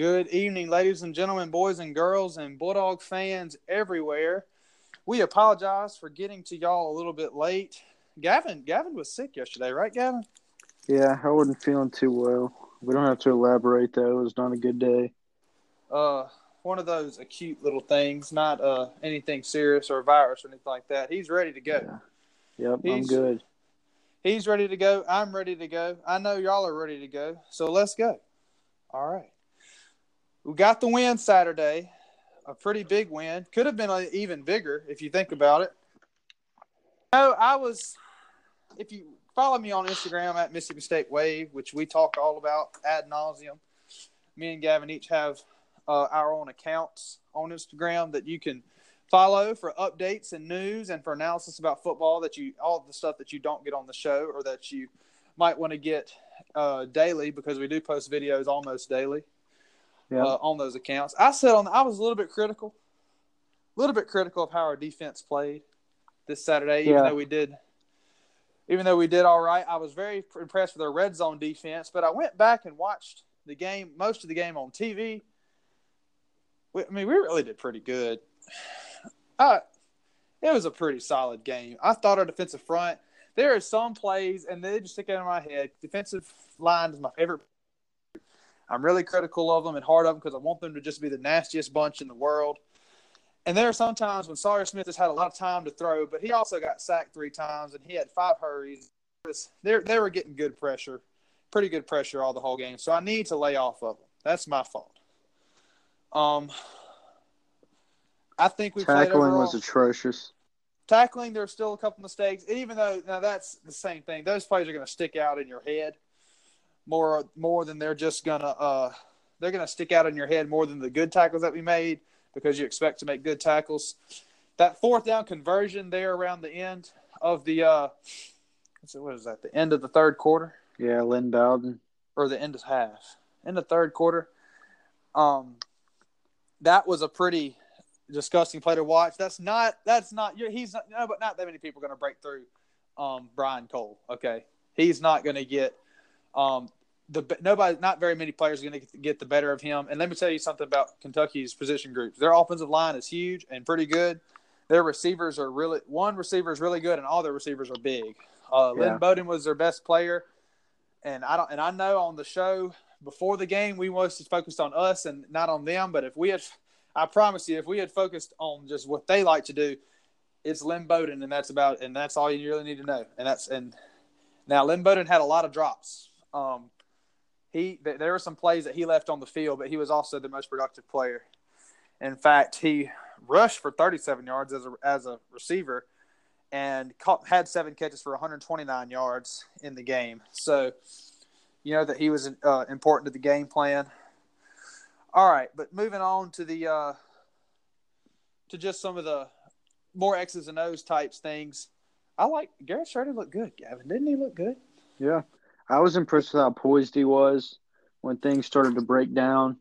Good evening, ladies and gentlemen, boys and girls, and Bulldog fans everywhere. We apologize for getting to y'all a little bit late. Gavin was sick yesterday, right, Gavin? Yeah, I wasn't feeling too well. We don't have to elaborate, though. It was not a good day. One of those acute little things, not anything serious or a virus or anything like that. He's ready to go. Yeah. Yep, I'm good. He's ready to go. I'm ready to go. I know y'all are ready to go, so let's go. All right. We got the win Saturday, a pretty big win. Could have been even bigger if you think about it. No, if you follow me on Instagram at Mississippi State Wave, which we talk all about ad nauseum. Me and Gavin each have our own accounts on Instagram that you can follow for updates and news and for analysis about football, all the stuff that you don't get on the show or that you might want to get daily, because we do post videos almost daily. Yeah. On those accounts. I was a little bit critical of how our defense played this Saturday, even though we did all right. I was very impressed with our red zone defense, but I went back and watched the game, most of the game on TV. We really did pretty good. It was a pretty solid game. I thought our defensive front, there are some plays, and they just stick out in my head. Defensive line is my favorite. I'm really critical of them and hard of them because I want them to just be the nastiest bunch in the world. And there are some times when Sawyer Smith has had a lot of time to throw, but he also got sacked 3 times, and he had 5 hurries. They were getting good pressure, pretty good pressure all the whole game. So I need to lay off of them. That's my fault. I think we played overall. Tackling was atrocious. Tackling, there's still a couple mistakes, even though now that's the same thing. Those plays are going to stick out in your head. More than they're just gonna they're gonna stick out in your head more than the good tackles that we made, because you expect to make good tackles. That 4th down conversion there around the end of the the end of the 3rd quarter? Yeah, Lynn Bowden, or the end of half, in the 3rd quarter. That was a pretty disgusting play to watch. Not that many people are gonna break through Brian Cole. Okay, he's not gonna get. Not very many players are going to get the better of him. And let me tell you something about Kentucky's position groups. Their offensive line is huge and pretty good. Their receivers are one receiver is really good, and all their receivers are big. Lynn Bowden was their best player, and I know on the show before the game we mostly focused on us and not on them. But I promise you, if we had focused on just what they like to do, it's Lynn Bowden, and that's all you really need to know. Now Lynn Bowden had a lot of drops. There were some plays that he left on the field, but he was also the most productive player. In fact, he rushed for 37 yards as a receiver and had 7 catches for 129 yards in the game. So, you know that he was important to the game plan. All right, but moving on to the to just some of the more X's and O's types things. I like Garrett Schrader looked good, Gavin. Didn't he look good? Yeah. I was impressed with how poised he was when things started to break down.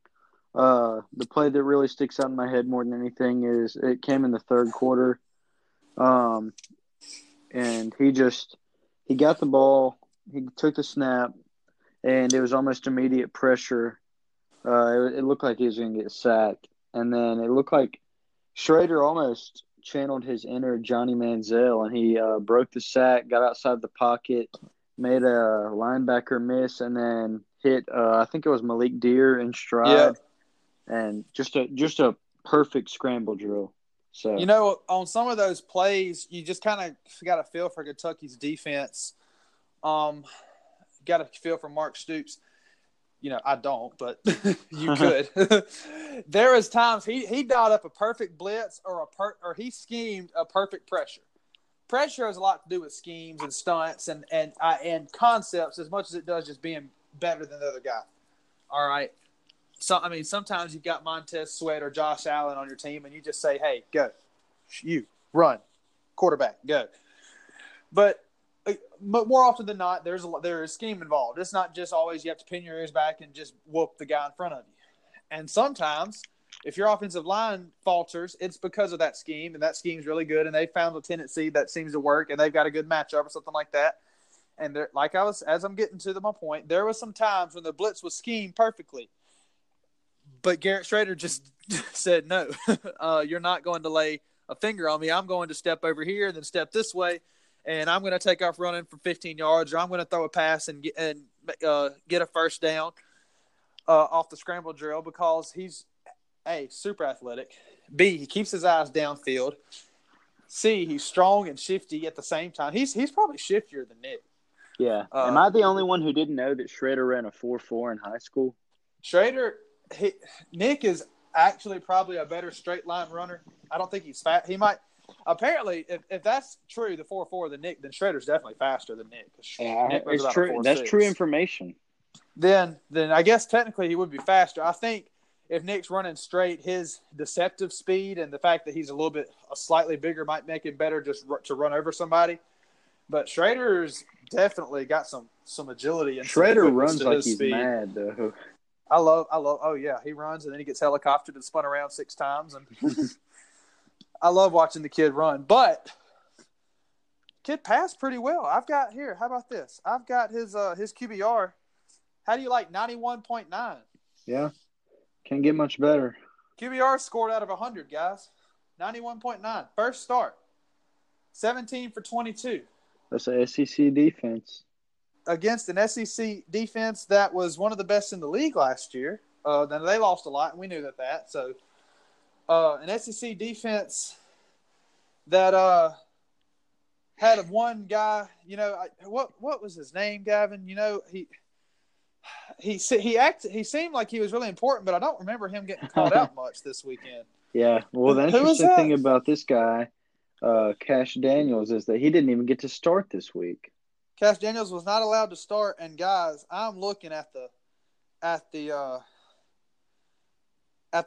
The play that really sticks out in my head more than anything is it came in the 3rd quarter. And he got the ball, he took the snap, and it was almost immediate pressure. It looked like he was going to get sacked. And then it looked like Schrader almost channeled his inner Johnny Manziel, and he broke the sack, got outside the pocket, made a linebacker miss, and then hit I think it was Malik Deer in stride. Yep. And just a perfect scramble drill. So on some of those plays you just kind of got a feel for Kentucky's defense. Got a feel for Mark Stoops. I don't, but you could. There is times he dialed up a perfect blitz or he schemed a perfect pressure. Pressure has a lot to do with schemes and stunts and concepts as much as it does just being better than the other guy. All right. So, sometimes you've got Montez Sweat or Josh Allen on your team, and you just say, hey, go. You, run. Quarterback, go. But more often than not, there is scheme involved. It's not just always you have to pin your ears back and just whoop the guy in front of you. And sometimes – if your offensive line falters, it's because of that scheme, and that scheme's really good, and they found a tendency that seems to work, and they've got a good matchup or something like that. And as I'm getting to my point, there were some times when the blitz was schemed perfectly, But Garrett Schrader just said, no, you're not going to lay a finger on me. I'm going to step over here and then step this way, and I'm going to take off running for 15 yards, or I'm going to throw a pass and get a first down off the scramble drill, because he's, A, super athletic, B, he keeps his eyes downfield, C, he's strong and shifty at the same time. He's probably shiftier than Nick. Yeah. Am I the only one who didn't know that Schrader ran a 4.4 in high school? Schrader, Nick is actually probably a better straight line runner. I don't think he's fat. He might – apparently, if that's true, the 4.4 than Nick, then Schrader's definitely faster than Nick. Nick was about true. That's true information. Then I guess technically he would be faster. I think if Nick's running straight, his deceptive speed and the fact that he's slightly bigger might make him better just to run over somebody. But Schrader's definitely got some agility. And Schrader runs like he's mad, though. I love. Oh yeah, he runs and then he gets helicoptered and spun around 6 times, and I love watching the kid run. But kid passed pretty well. I've got here. How about this? I've got his QBR. How do you like 91.9? Yeah, can't get much better. QBR scored out of 100, guys. 91.9, first start. 17 for 22. That's an SEC defense. Against an SEC defense that was one of the best in the league last year. Now they lost a lot, and we knew that. So, an SEC defense that had one guy. You know, what was his name, Gavin? You know, he seemed like he was really important, but I don't remember him getting called out much this weekend. Yeah, well, the interesting thing about this guy, Cash Daniels, is that he didn't even get to start this week. Cash Daniels was not allowed to start, and guys, I'm looking at the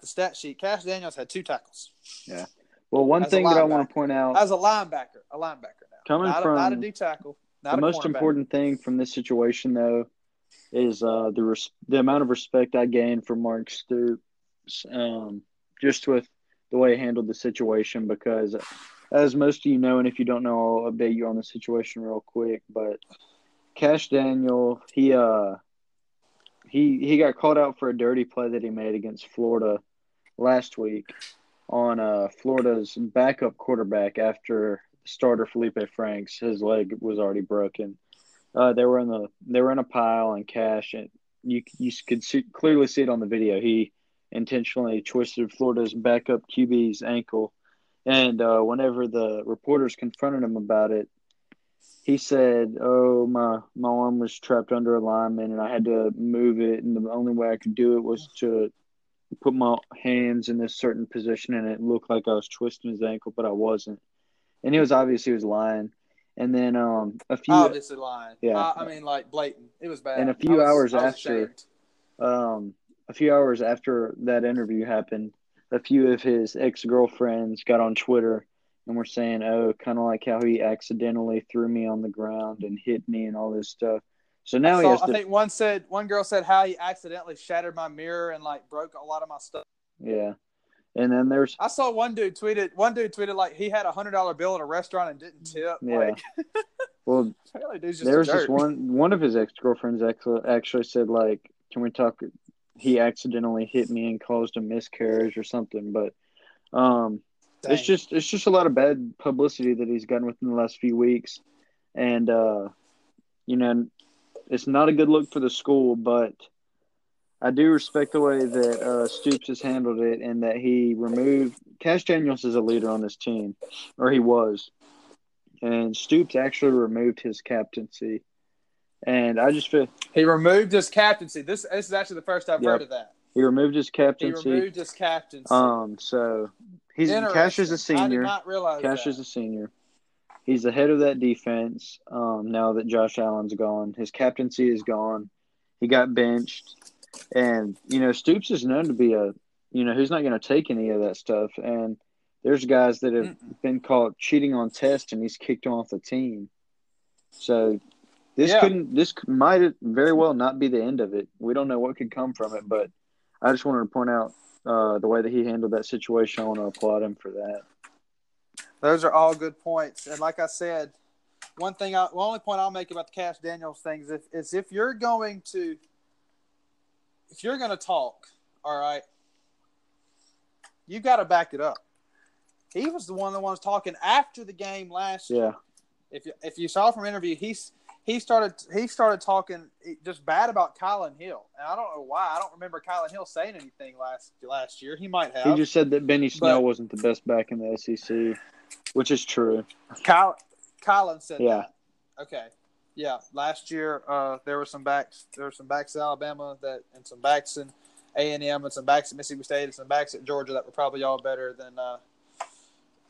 stat sheet. Cash Daniels had 2 tackles. Yeah. Well, one thing that I want to point out as a linebacker now. Not a D tackle. Not the most important thing from this situation, though, is the amount of respect I gained for Mark Stoops, just with the way he handled the situation, because, as most of you know, and if you don't know, I'll update you on the situation real quick. But Cash Daniel, he got called out for a dirty play that he made against Florida last week on Florida's backup quarterback after starter Felipe Franks. His leg was already broken. They were in a pile, and Cash, and you could clearly see it on the video. He intentionally twisted Florida's backup QB's ankle. And whenever the reporters confronted him about it, he said, "Oh, my arm was trapped under a lineman, and I had to move it, and the only way I could do it was to put my hands in this certain position, and it looked like I was twisting his ankle, but I wasn't." And he was lying. And then obviously lying. Yeah, I mean, like, blatant. It was bad. And a few hours after that interview happened, a few of his ex-girlfriends got on Twitter and were saying, "Oh, kind of like how he accidentally threw me on the ground and hit me and all this stuff." So now he has to – I think one girl said how he accidentally shattered my mirror and, like, broke a lot of my stuff. Yeah. And then there's – I saw one dude tweeted, like, he had a $100 bill at a restaurant and didn't tip. Yeah. Like, well, really, dude's just there's this one of his ex-girlfriends actually said, like, "Can we talk – he accidentally hit me and caused a miscarriage," or something. But it's just a lot of bad publicity that he's gotten within the last few weeks. And, you know, it's not a good look for the school, but I do respect the way that Stoops has handled it, and that he removed – Cash Daniels is a leader on this team, or he was. And Stoops actually removed his captaincy. And I just feel he removed his captaincy. This is actually the first I've heard of that. He removed his captaincy. So Cash is a senior. I did not realize Cash is a senior. He's the head of that defense. Now that Josh Allen's gone, his captaincy is gone. He got benched, and you know Stoops is known to be he's not going to take any of that stuff. And there's guys that have been caught cheating on tests, and he's kicked off the team. So. This might very well not be the end of it. We don't know what could come from it, but I just wanted to point out the way that he handled that situation. I want to applaud him for that. Those are all good points. And like I said, the only point I'll make about the Cash Daniels thing is if you're going to talk, all right, You got to back it up. He was the one that was talking after the game last year. If you saw from interview, he started talking just bad about Kylin Hill, and I don't know why. I don't remember Kylin Hill saying anything last year. He might have. He just said that Benny Snell wasn't the best back in the SEC, which is true. Kylin said that. Okay. Yeah, last year there were some backs. There were some backs at Alabama and some backs in A&M and some backs at Mississippi State and some backs at Georgia that were probably all better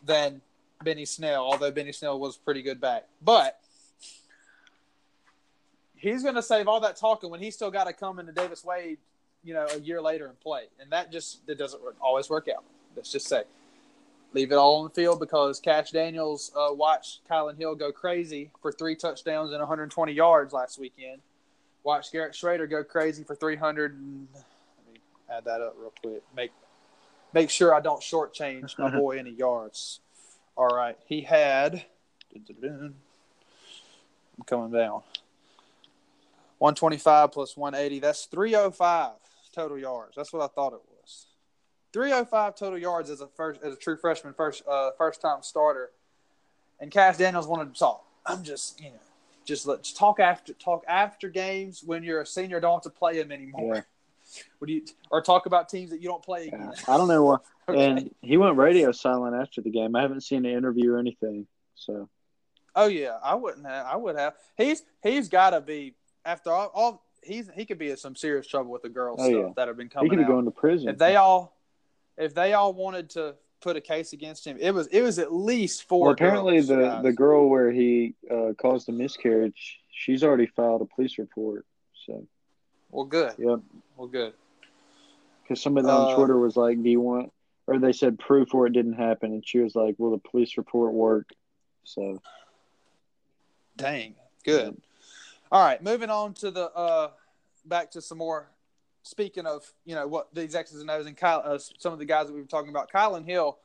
than Benny Snell, although Benny Snell was pretty good back. But he's going to save all that talking when he's still got to come into Davis Wade, a year later and play. And that doesn't always work out. Let's just say. Leave it all on the field because Cash Daniels watched Kylin Hill go crazy for 3 touchdowns and 120 yards last weekend. Watched Garrett Schrader go crazy for 300. And, let me add that up real quick. Make sure I don't shortchange my boy any yards. All right. He had – I'm coming down. 125 plus 180. That's 305 total yards. That's what I thought it was. 305 total yards as a true freshman first-time starter, and Cash Daniels wanted to talk. I'm just talk after games when you're a senior. Don't have to play them anymore. Yeah. Or talk about teams that you don't play again. I don't know why. Okay. And he went radio silent after the game. I haven't seen an interview or anything. So. Oh yeah, I wouldn't have. I would have. He's got to be after all. He could be in some serious trouble with the girls that have been coming. He could be going to prison if they all. If they all wanted to put a case against him, it was at least 4. Well, apparently, the girl where he caused a miscarriage, she's already filed a police report. So, well, good. Yep. Well, good. Because somebody on Twitter was like, "Do you want?" Or they said proof where it didn't happen, and she was like, "Will the police report work?" So, dang, good. Yeah. All right, moving on to the back to some more. Speaking of, what these X's and O's and some of the guys that we were talking about, Kylin Hill,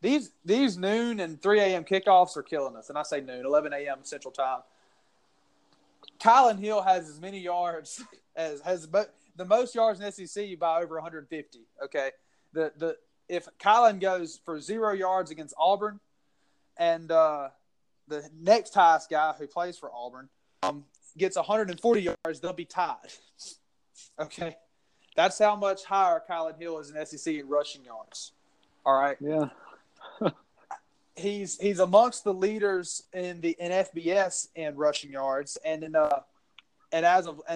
these noon and 3 a.m. kickoffs are killing us. And I say noon, 11 a.m. Central Time. Kylin Hill has as many yards as the most yards in SEC by over 150. Okay, if Kylin goes for 0 yards against Auburn, and the next highest guy who plays for Auburn gets 140 yards, they'll be tied. Okay, that's how much higher Kylin Hill is in SEC in rushing yards. All right. Yeah. he's amongst the leaders in FBS in rushing yards, and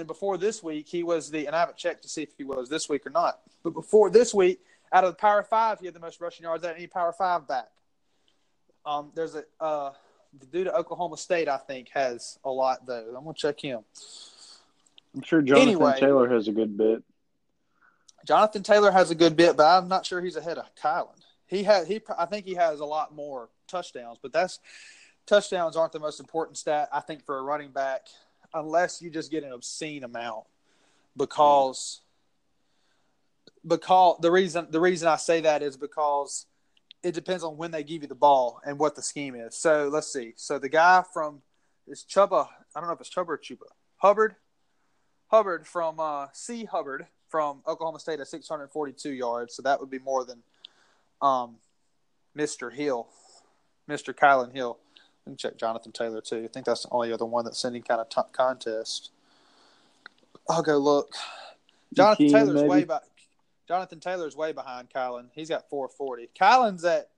before this week he was and I haven't checked to see if he was this week or not. But before this week, out of the Power Five, he had the most rushing yards out of any Power Five back. There's a the dude at Oklahoma State, I think, has a lot though. I'm gonna check him. I'm sure Taylor has a good bit. Jonathan Taylor has a good bit, but I'm not sure he's ahead of Kylin. I think he has a lot more touchdowns, but touchdowns aren't the most important stat, I think, for a running back, unless you just get an obscene amount. Because the reason I say that is because it depends on when they give you the ball and what the scheme is. So let's see. So the guy from is Chubba. I don't know if it's Chubba or Chubba Hubbard. Hubbard from C. Hubbard from Oklahoma State at 642 yards, so that would be more than Mr. Kylin Hill. Let me check Jonathan Taylor too. I think that's the only other one that's in any kind of contest. I'll go look. Jonathan Taylor's way behind Kylin. He's got 440. Kylan's at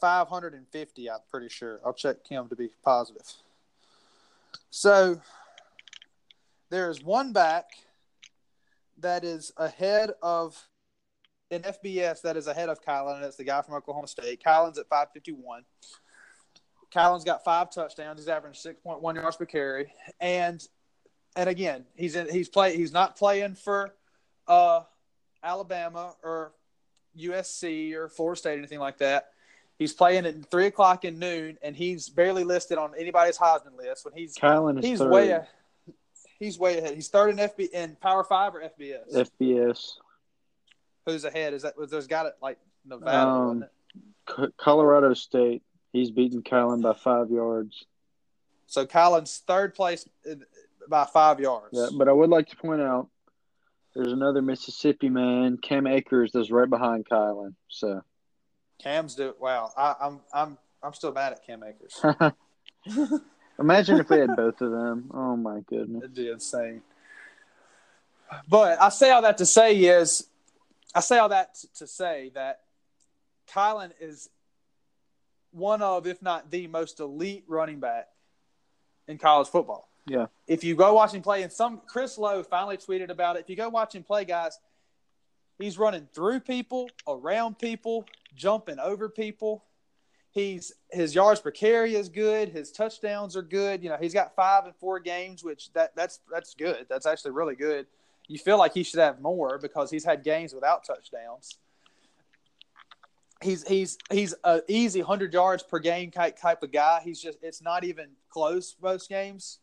550. I'm pretty sure. I'll check him to be positive. So. There is one back that is ahead of an FBS that is ahead of Kylin, and it's the guy from Oklahoma State. Kylan's at 551. Kylan's got 5 touchdowns. He's averaged 6.1 yards per carry, and again, he's not playing for Alabama or USC or Florida State, anything like that. He's playing at 3:00 and noon, and he's barely listed on anybody's Heisman list. When he's third. He's way ahead. He's third in Power 5 or FBS? FBS. Who's ahead? There's got it like Nevada. Colorado State. He's beaten Kylin by 5 yards. So Kylan's third place by 5 yards. Yeah, but I would like to point out There's another Mississippi man, Cam Akers, that's right behind Kylin. So Cam's do wow. I'm still mad at Cam Akers. Imagine if we had both of them. Oh my goodness, that'd be insane. But I say all that to say that Kylin is one of, if not the most elite running back in college football. Yeah. If you go watch him play, and Chris Lowe finally tweeted about it. If you go watch him play, guys, he's running through people, around people, jumping over people. His yards per carry is good. His touchdowns are good. You know, he's got 5 and 4 games, which that's good. That's actually really good. You feel like he should have more because he's had games without touchdowns. He's an easy 100 yards per game type of guy. He's just, it's not even close most games.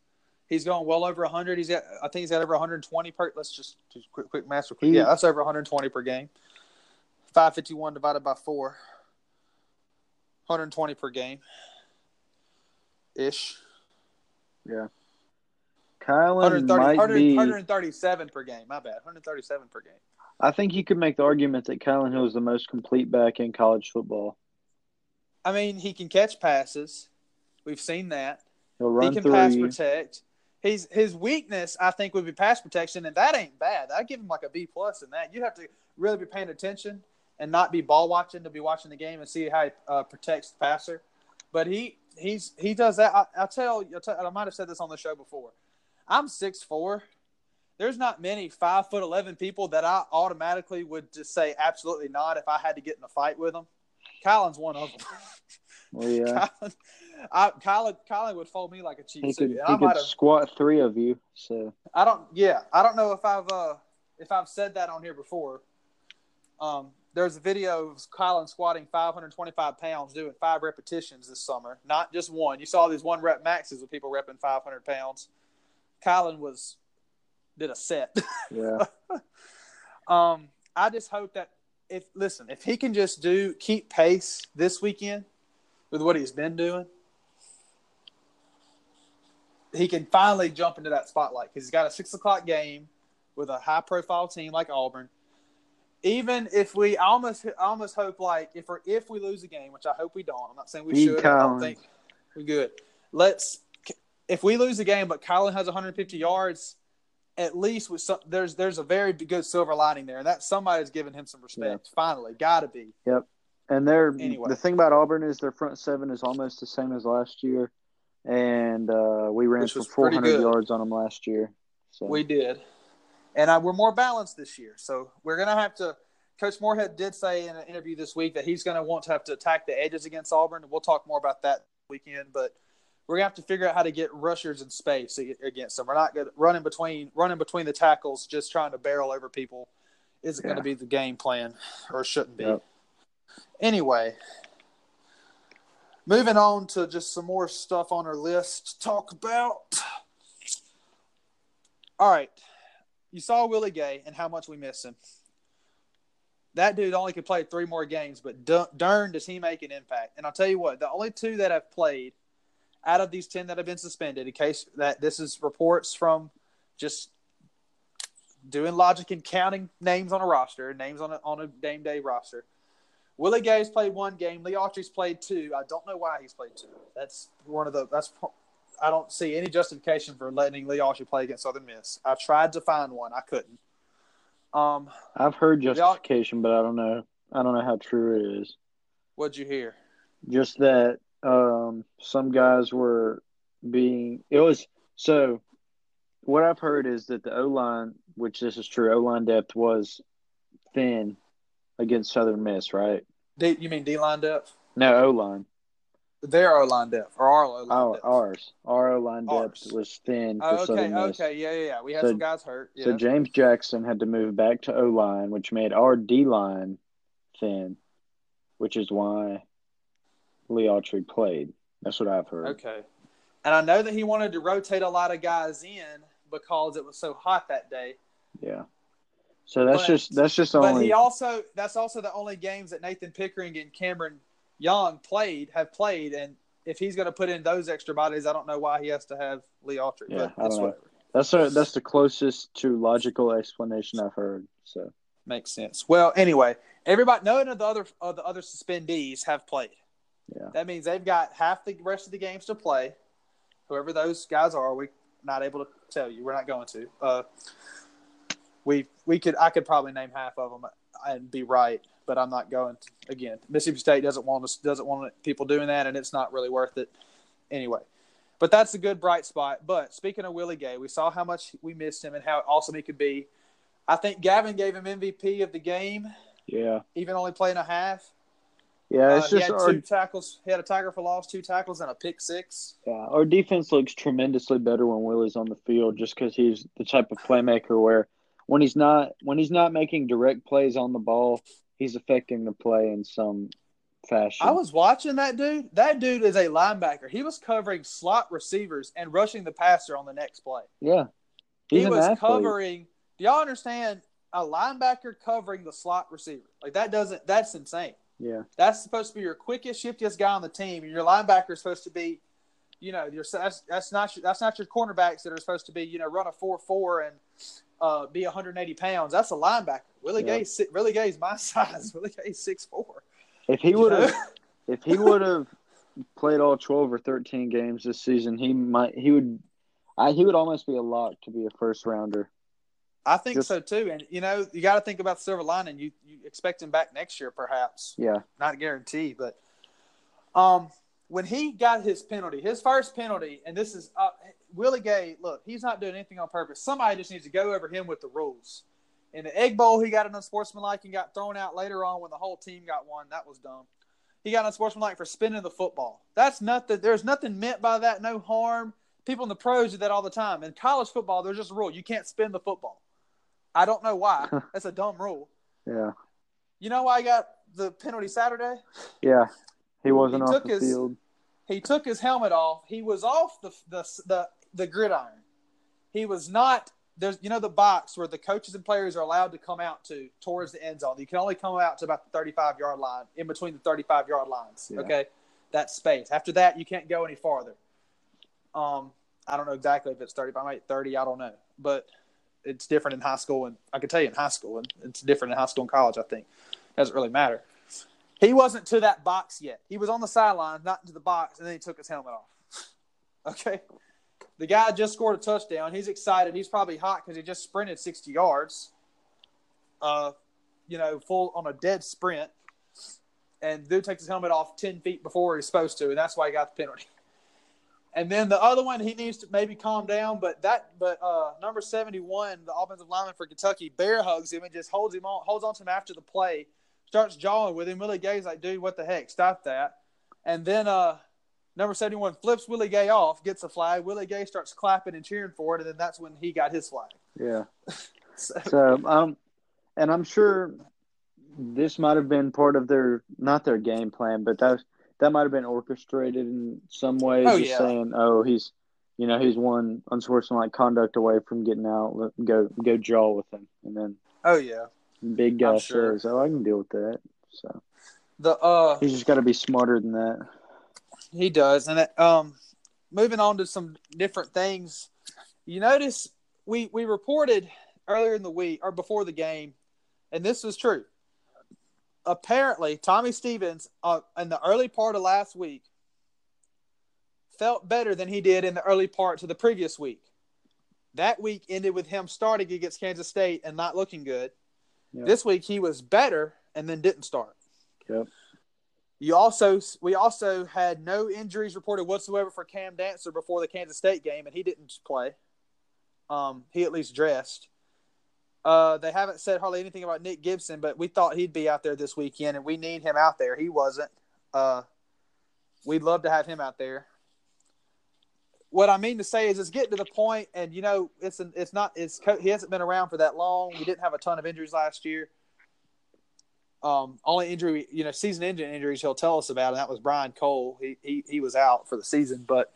He's going well over 100. I think he's got over 120 per. Let's just quick math. Yeah, that's over 120 per game. 551 divided by 4. 120 per game. Ish. Yeah. Kylin might be 137 per game. My bad. 137 per game. I think you could make the argument that Kylin Hill is the most complete back in college football. I mean, he can catch passes. We've seen that. He'll run through. He can pass protect. His weakness, I think, would be pass protection, and that ain't bad. I'd give him like a B+ in that. You have to really be paying attention and not be ball watching to be watching the game and see how he protects the passer. But he does that. I might have said this on the show before. I'm 6'4". There's not many 5'11" people that I automatically would just say absolutely not if I had to get in a fight with them. Kylan's one of them. Well, yeah. Kylin would fold me like a cheap suit. He could squat 3 of you. So I don't know if I've said that on here before. There's a video of Kylin squatting 525 pounds, doing 5 repetitions this summer, not just one. You saw these 1-rep maxes with people repping 500 pounds. Kylin did a set. Yeah. I just hope that if he can just keep pace this weekend with what he's been doing, he can finally jump into that spotlight because he's got a 6:00 game with a high-profile team like Auburn. Even if we almost hope, like, if we lose a game, which I hope we don't. I'm not saying we should. I don't think we're good. If we lose a game, but Kylin has 150 yards, at least with some, there's a very good silver lining there, and that somebody's giving him some respect. Yep. Finally, gotta be. Yep. And the thing about Auburn is their front 7 is almost the same as last year, and we ran for 400 yards on them last year. So. We did, and we're more balanced this year. So we're gonna have to. Coach Moorhead did say in an interview this week that he's gonna want to have to attack the edges against Auburn. We'll talk more about that weekend, but. We're going to have to figure out how to get rushers in space against them. We're not good running between the tackles, just trying to barrel over people isn't going to be the game plan, or shouldn't be. Yep. Anyway, moving on to just some more stuff on our list to talk about. All right. You saw Willie Gay and how much we miss him. That dude only could play 3 more games, but darn does he make an impact. And I'll tell you what, the only 2 that have played – out of these 10 that have been suspended, in case that this is reports from just doing logic and counting names on a roster, names on a game day roster. Willie Gay's played 1 game. Lee Autry's played 2. I don't know why he's played 2. I don't see any justification for letting Lee Autry play against Southern Miss. I tried to find one. I couldn't. I've heard justification, but I don't know how true it is. What'd you hear? Just that. Some guys were being – it was – so what I've heard is that the O-line, which this is true, O-line depth was thin against Southern Miss, right? You mean D-line depth? No, O-line. Their O-line depth or our O-line depth? Ours. Our O-line depth was thin for Southern Miss. Okay, yeah. We had some guys hurt. Yeah. So James Jackson had to move back to O-line, which made our D-line thin, which is why – Lee Autry played. That's what I've heard. Okay. And I know that he wanted to rotate a lot of guys in because it was so hot that day. Yeah. So that's also the only games that Nathan Pickering and Cameron Young played, and if he's going to put in those extra bodies, I don't know why he has to have Lee Autry. Yeah, but that's whatever. That's the closest to logical explanation I've heard. So makes sense. Well, anyway, everybody, none of the other suspendees have played. Yeah, that means they've got half the rest of the games to play. Whoever those guys are, we're not able to tell you. We're not going to. I could probably name half of them and be right, but I'm not going to. Again, Mississippi State doesn't want people doing that, and it's not really worth it anyway. But that's a good bright spot. But speaking of Willie Gay, we saw how much we missed him and how awesome he could be. I think Gavin gave him MVP of the game. Yeah. Even only playing a half. Yeah, it's just two tackles. He had a tackle for loss, 2 tackles, and a pick six. Yeah, our defense looks tremendously better when Willie's on the field, just because he's the type of playmaker where when he's not making direct plays on the ball, he's affecting the play in some fashion. I was watching that dude. That dude is a linebacker. He was covering slot receivers and rushing the passer on the next play. Yeah, he was an athlete. Do y'all understand a linebacker covering the slot receiver? Like that's insane. Yeah, that's supposed to be your quickest, shiftiest guy on the team, and your linebacker is supposed to be, that's not your cornerbacks that are supposed to be, run a 4.4 and be 180 pounds. That's a linebacker. Willie Gay's my size. Willie Gay's 6'4". If he would have played all 12 or 13 games this season, he would almost be a lock to be a first rounder. I think so, too. And, you got to think about the silver lining. You expect him back next year, perhaps. Yeah. Not guaranteed. But when he got his first penalty, and this is Willie Gay, look, he's not doing anything on purpose. Somebody just needs to go over him with the rules. In the Egg Bowl, he got an unsportsmanlike and got thrown out later on when the whole team got one. That was dumb. He got an unsportsmanlike for spinning the football. That's nothing. There's nothing meant by that. No harm. People in the pros do that all the time. In college football, there's just a rule. You can't spin the football. I don't know why. That's a dumb rule. Yeah. You know why I got the penalty Saturday? Yeah. He wasn't off the field. He took his helmet off. He was off the gridiron. He was not – there's the box where the coaches and players are allowed to come out to towards the end zone. You can only come out to about the 35-yard line, in between the 35-yard lines. Yeah. Okay? That space. After that, you can't go any farther. I don't know exactly if it's 35, maybe 30. I don't know. But – it's different in high school, and I can tell you in high school, and it's different in high school and college, I think. It doesn't really matter. He wasn't to that box yet. He was on the sideline, not into the box, and then he took his helmet off. Okay? The guy just scored a touchdown. He's excited. He's probably hot because he just sprinted 60 yards, full on a dead sprint. And dude takes his helmet off 10 feet before he's supposed to, and that's why he got the penalty. And then the other one, he needs to maybe calm down. But number 71, the offensive lineman for Kentucky, bear hugs him and just holds on to him after the play, starts jawing with him. Willie Gay's like, dude, what the heck? Stop that. And then number 71 flips Willie Gay off, gets a flag. Willie Gay starts clapping and cheering for it, and then that's when he got his flag. Yeah. And I'm sure this might have been part of their not their game plan, but that was. That might have been orchestrated in some ways, saying, "Oh, he's one unsportsmanlike conduct away from getting out. Go jaw with him," and then, big guy says, "Oh, I can deal with that." So he's just got to be smarter than that. He does. And moving on to some different things, you notice we reported earlier in the week or before the game, and this was true. Apparently, Tommy Stevens, in the early part of last week, felt better than he did in the early part to the previous week. That week ended with him starting against Kansas State and not looking good. Yep. This week, he was better and then didn't start. Yep. We also had no injuries reported whatsoever for Cam Dancer before the Kansas State game, and he didn't play. He at least dressed. They haven't said hardly anything about Nick Gibson, but we thought he'd be out there this weekend, and we need him out there. He wasn't. We'd love to have him out there. What I mean to say is it's getting to the point, and, he hasn't been around for that long. We didn't have a ton of injuries last year. Only injury, season-ending injuries he'll tell us about, and that was Brian Cole. He was out for the season, but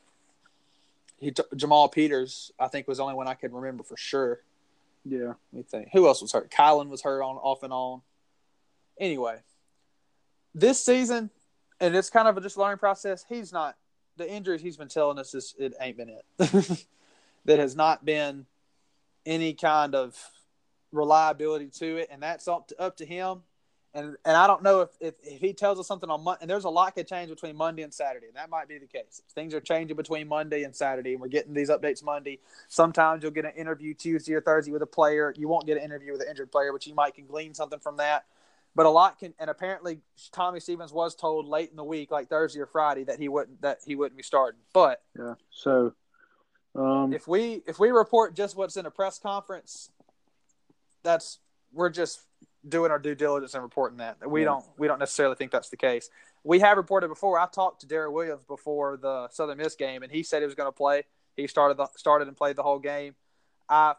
Jamal Peters, I think, was the only one I can remember for sure. Yeah. Let me think. Who else was hurt? Kylin was hurt off and on. Anyway, this season, and it's kind of a just learning process, the injuries he's been telling us, it ain't been it. That has not been any kind of reliability to it, and that's up to him. And I don't know if he tells us something on Monday, and there's a lot could change between Monday and Saturday, and that might be the case. Things are changing between Monday and Saturday, and we're getting these updates Monday. Sometimes you'll get an interview Tuesday or Thursday with a player. You won't get an interview with an injured player, but you might can glean something from that. But a lot can, and apparently Tommy Stevens was told late in the week, like Thursday or Friday, that he wouldn't be starting. But yeah, so if we report just what's in a press conference, we're just doing our due diligence and reporting that. We don't necessarily think that's the case. We have reported before. I talked to Darryl Williams before the Southern Miss game, and he said he was going to play. He started and played the whole game. I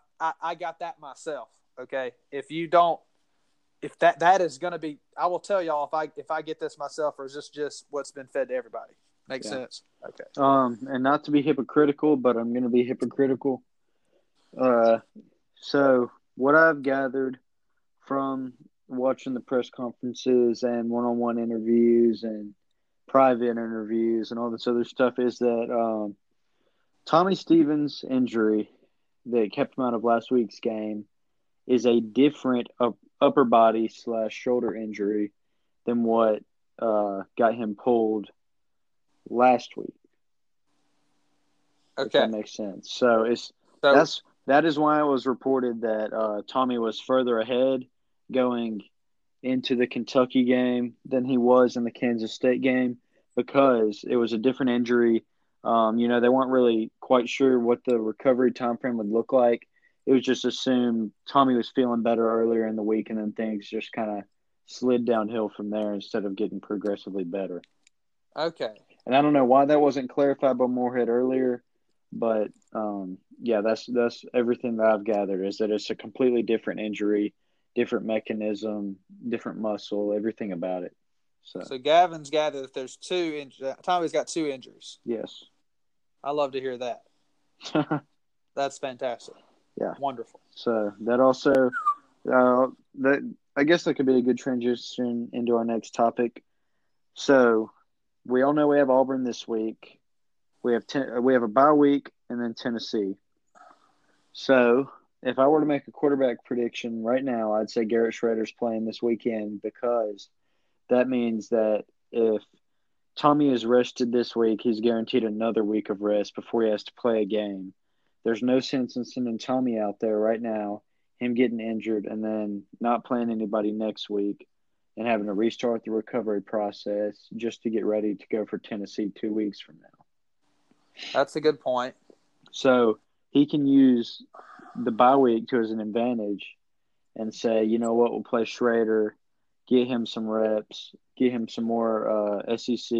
got that myself. Okay, if that is going to be, I will tell y'all if I get this myself, or is this just what's been fed to everybody? Makes sense. Okay. And not to be hypocritical, but I'm going to be hypocritical. So what I've gathered from watching the press conferences and one-on-one interviews and private interviews and all this other stuff is that Tommy Stevens' injury that kept him out of last week's game is a different upper body / shoulder injury than what got him pulled last week. Okay. If that makes sense. So that is why it was reported that Tommy was further ahead going into the Kentucky game than he was in the Kansas State game, because it was a different injury. They weren't really quite sure what the recovery time frame would look like. It was just assumed Tommy was feeling better earlier in the week, and then things just kind of slid downhill from there instead of getting progressively better. Okay. And I don't know why that wasn't clarified by Moorhead earlier, but that's everything that I've gathered is that it's a completely different injury, different mechanism, different muscle, everything about it. So Gavin's gathered that there's two injuries. Tommy's got two injuries. Yes. I love to hear that. That's fantastic. Yeah. Wonderful. So that also I guess that could be a good transition into our next topic. So we all know we have Auburn this week. We have a bye week and then Tennessee. So if I were to make a quarterback prediction right now, I'd say Garrett Schrader's playing this weekend, because that means that if Tommy is rested this week, he's guaranteed another week of rest before he has to play a game. There's no sense in sending Tommy out there right now, him getting injured, and then not playing anybody next week and having to restart the recovery process just to get ready to go for Tennessee 2 weeks from now. That's a good point. So he can use – the bye week to as an advantage and say, you know what, we'll play Schrader, get him some reps, get him some more SEC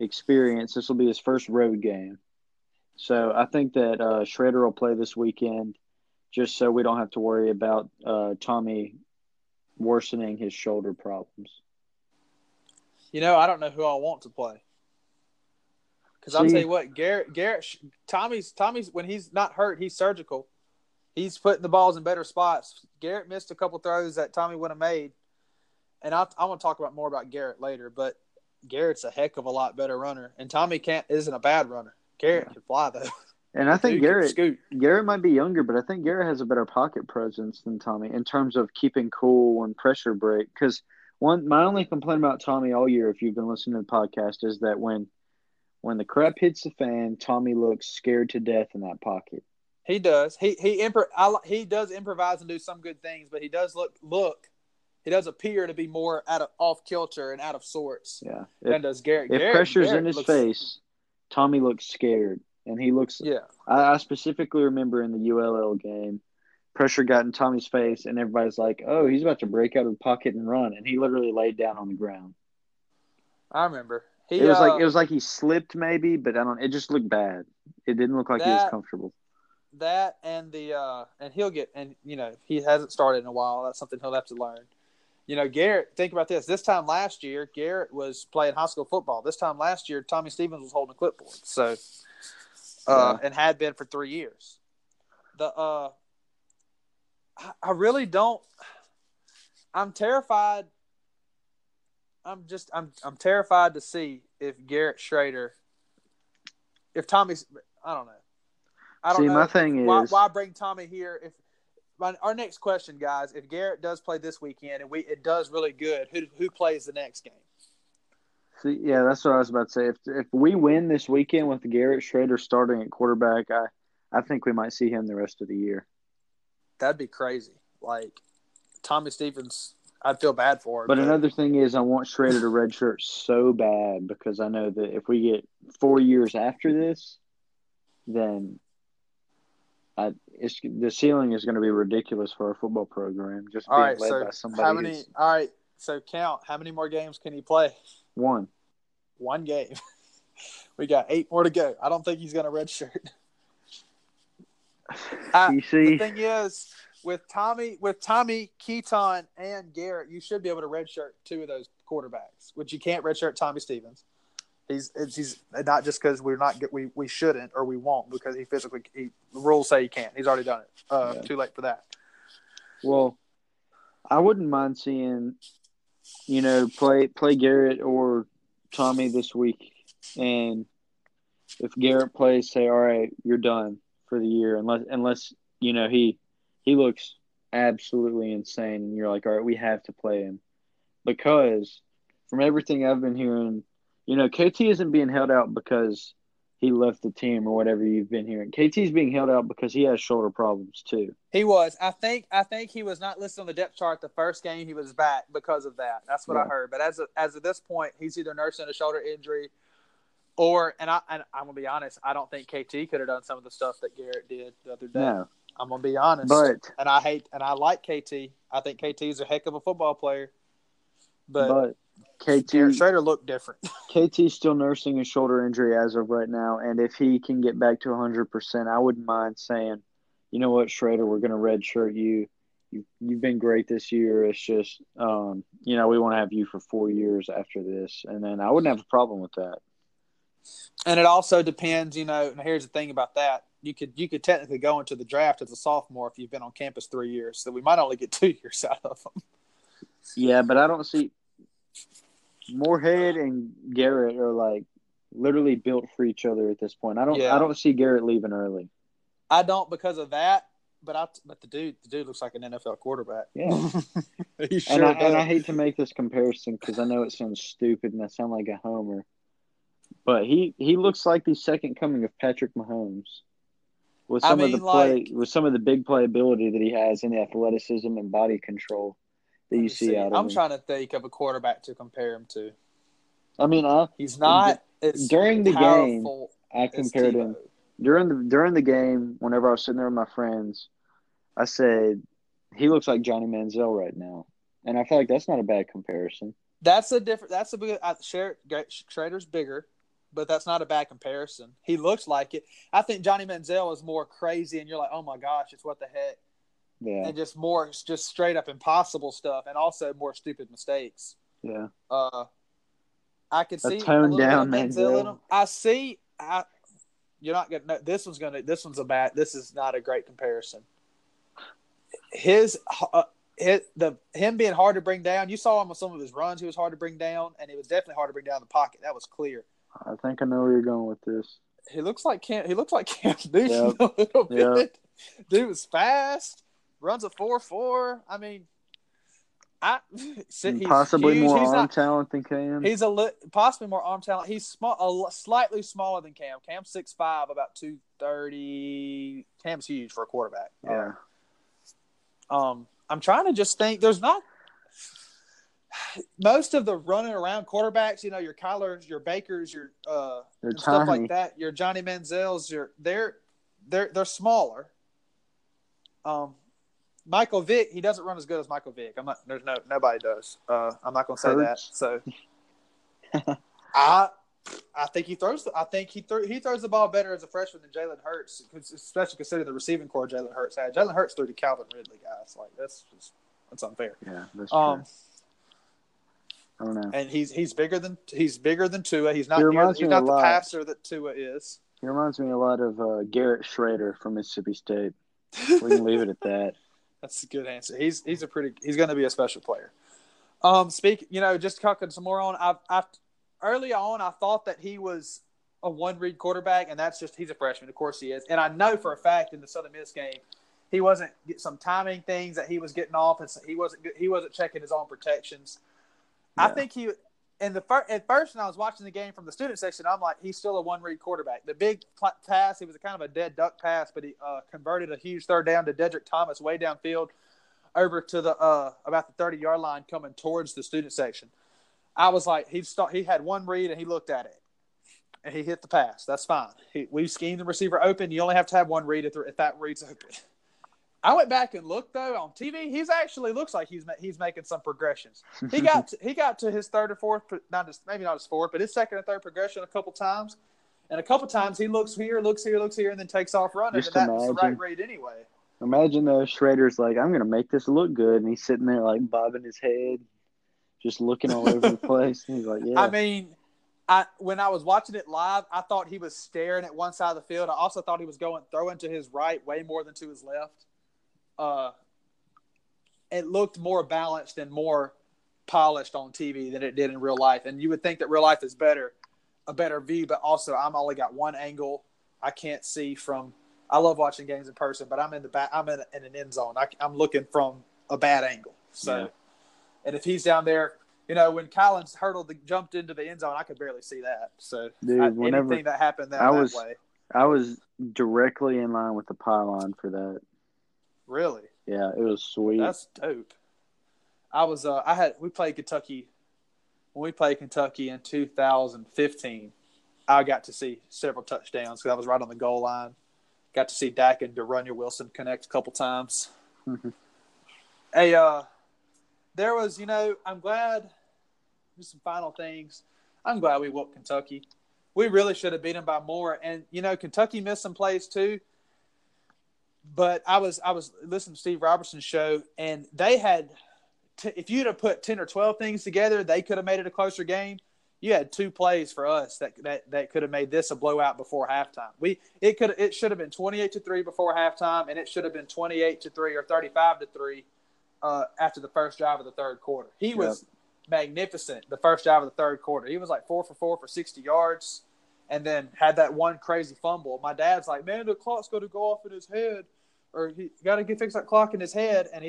experience. This will be his first road game. So I think that Schrader will play this weekend just so we don't have to worry about Tommy worsening his shoulder problems. You know, I don't know who I want to play. Because I'll tell you what, Garrett, Tommy's when he's not hurt, he's surgical. He's putting the balls in better spots. Garrett missed a couple throws that Tommy would have made, and I want to talk about more about Garrett later. But Garrett's a heck of a lot better runner, and Tommy isn't a bad runner. Garrett can fly though, and I think Garrett might be younger, but I think Garrett has a better pocket presence than Tommy in terms of keeping cool and pressure break. Because my only complaint about Tommy all year, if you've been listening to the podcast, is that when the crap hits the fan, Tommy looks scared to death in that pocket. He does. He does improvise and do some good things, but he does look. He does appear to be more out of off kilter and out of sorts. Yeah. Than does Garrett. If pressure's in his face, Tommy looks scared, and he looks. Yeah. I specifically remember in the ULL game, pressure got in Tommy's face, and everybody's like, "Oh, he's about to break out of the pocket and run," and he literally laid down on the ground. I remember. It was like he slipped maybe, but it just looked bad. It didn't look like he was comfortable. That and the and he'll get, and he hasn't started in a while. That's something he'll have to learn. Garrett, think about this. This time last year, Garrett was playing high school football. This time last year, Tommy Stevens was holding a clipboard. So and had been for 3 years. I really don't. I'm terrified. I'm terrified to see if Garrett Schrader, if Tommy's, I don't know. I don't know. See, my thing is why bring Tommy here if. Our next question, guys, if Garrett does play this weekend and it does really good, who plays the next game? See, yeah, that's what I was about to say. If we win this weekend with Garrett Schrader starting at quarterback, I think we might see him the rest of the year. That'd be crazy. Like, Tommy Stevens, I'd feel bad for him. But another thing is I want Schrader to redshirt so bad because I know that if we get 4 years after this, then – the ceiling is going to be ridiculous for our football program. Just being led by somebody. All right, so count. How many more games can he play? One game. We got 8 more to go. I don't think he's going to redshirt. The thing is, with Tommy, Keytaon, and Garrett, you should be able to redshirt 2 of those quarterbacks, which you can't redshirt Tommy Stevens. He's not just because we're not we shouldn't or we won't because the rules say he can't. He's already done it. Too late for that. Well, I wouldn't mind seeing, play Garrett or Tommy this week, and if Garrett plays, say, all right, you're done for the year, unless he looks absolutely insane, and you're like, all right, we have to play him because from everything I've been hearing. KT isn't being held out because he left the team or whatever you've been hearing. KT's being held out because he has shoulder problems too. He was. I think he was not listed on the depth chart the first game he was back because of that. That's what I heard. But as of this point, he's either nursing a shoulder injury or – and I'm going to be honest, I don't think KT could have done some of the stuff that Garrett did the other day. No. I'm going to be honest. And I like KT. I think KT's a heck of a football player. But KT Schrader looked different. KT's still nursing a shoulder injury as of right now, and if he can get back to 100%, I wouldn't mind saying, you know what, Schrader, we're going to redshirt you. You've been great this year. It's just, we want to have you for 4 years after this, and then I wouldn't have a problem with that. And it also depends, and here's the thing about that. You could technically go into the draft as a sophomore if you've been on campus 3 years, so we might only get 2 years out of them. Yeah, but I don't see Moorhead and Garrett are like literally built for each other at this point. I don't see Garrett leaving early. I don't because of that, but the dude looks like an NFL quarterback. Yeah, I hate to make this comparison because I know it sounds stupid and I sound like a homer, but he looks like the second coming of Patrick Mahomes with some of the big playability that he has and the athleticism and body control. That you see out of I'm him. Trying to think of a quarterback to compare him to. I mean, he's not during the game. I compared him during the game. Whenever I was sitting there with my friends, I said he looks like Johnny Manziel right now, and I feel like that's not a bad comparison. That's a big. Schrader's bigger, but that's not a bad comparison. He looks like it. I think Johnny Manziel is more crazy, and you're like, oh my gosh, it's what the heck. Yeah. And just more just straight up impossible stuff and also more stupid mistakes. Yeah. I could see toned down Manziel in him. You're not gonna know this is not a great comparison. Him being hard to bring down, you saw him on some of his runs, he was hard to bring down, and it was definitely hard to bring down the pocket. That was clear. I think I know where you're going with this. He looks like Cam Newton a little bit. Dude was fast. Runs a 4.4. I mean, possibly more arm talent. He's small, slightly smaller than Cam. Cam's 6'5", about 230. Cam's huge for a quarterback. Yeah. I'm trying to just think. There's not most of the running around quarterbacks. Your Kylers, your Bakers, your stuff like that. Your Johnny Manziels. They're smaller. Michael Vick, he doesn't run as good as Michael Vick. Nobody does. I'm not going to say Hurts. That. So, I think he throws the ball better as a freshman than Jalen Hurts, especially considering the receiving core Jalen Hurts had. Jalen Hurts threw to Calvin Ridley, guys. Like that's unfair. Yeah, that's true. I don't know. And he's bigger than Tua. He's not the passer that Tua is. He reminds me a lot of Garrett Schrader from Mississippi State. We can leave it at that. That's a good answer. He's going to be a special player. Just talking some more on. Early on, I thought that he was a one-read quarterback, and that's just – he's a freshman. Of course he is. And I know for a fact in the Southern Miss game, he wasn't – some timing things that he was getting off, and he wasn't checking his own protections. Yeah. I think he – At first, when I was watching the game from the student section, I'm like, he's still a one-read quarterback. The big pass, it was a kind of a dead duck pass, but he converted a huge third down to Dedrick Thomas way downfield over to the about the 30-yard line coming towards the student section. I was like, he had one read, and he looked at it, and he hit the pass. That's fine. We schemed the receiver open. You only have to have one read if that read's open. I went back and looked though on TV. He's actually looks like he's making some progressions. He got to his third or fourth, maybe not his fourth, but his second or third progression a couple times. And a couple times he looks here, and then takes off running. Just and that was the right read anyway. Imagine though, Schrader's like, I'm gonna make this look good, and he's sitting there like bobbing his head, just looking all over the place. And he's like, yeah. I mean, when I was watching it live, I thought he was staring at one side of the field. I also thought he was throwing to his right way more than to his left. It looked more balanced and more polished on TV than it did in real life. And you would think that real life is a better view, but also I'm only got one angle. I can't see from – I love watching games in person, but I'm in the back. I'm in an end zone. I'm looking from a bad angle. So, yeah. And if he's down there, you know, when Kylin jumped into the end zone, I could barely see that. So, anything that happened that way. I was directly in line with the pylon for that. Really? Yeah, it was sweet. That's dope. I was we played Kentucky in 2015. I got to see several touchdowns because I was right on the goal line. Got to see Dak and Darunya Wilson connect a couple times. Hey, there was, you know, I'm glad. Just some final things. I'm glad we whooped Kentucky. We really should have beat them by more. And you know, Kentucky missed some plays too. But I was listening to Steve Robertson's show, and they had if you'd have put 10 or 12 things together, they could have made it a closer game. You had two plays for us that could have made this a blowout before halftime. It should have been 28-3 before halftime, and it should have been 28-3 or 35-3 after the first drive of the third quarter. He was magnificent the first drive of the third quarter. He was like 4 for 4 for 60 yards, and then had that one crazy fumble. My dad's like, man, the clock's going to go off in his head. Or he got to get fixed that clock in his head, and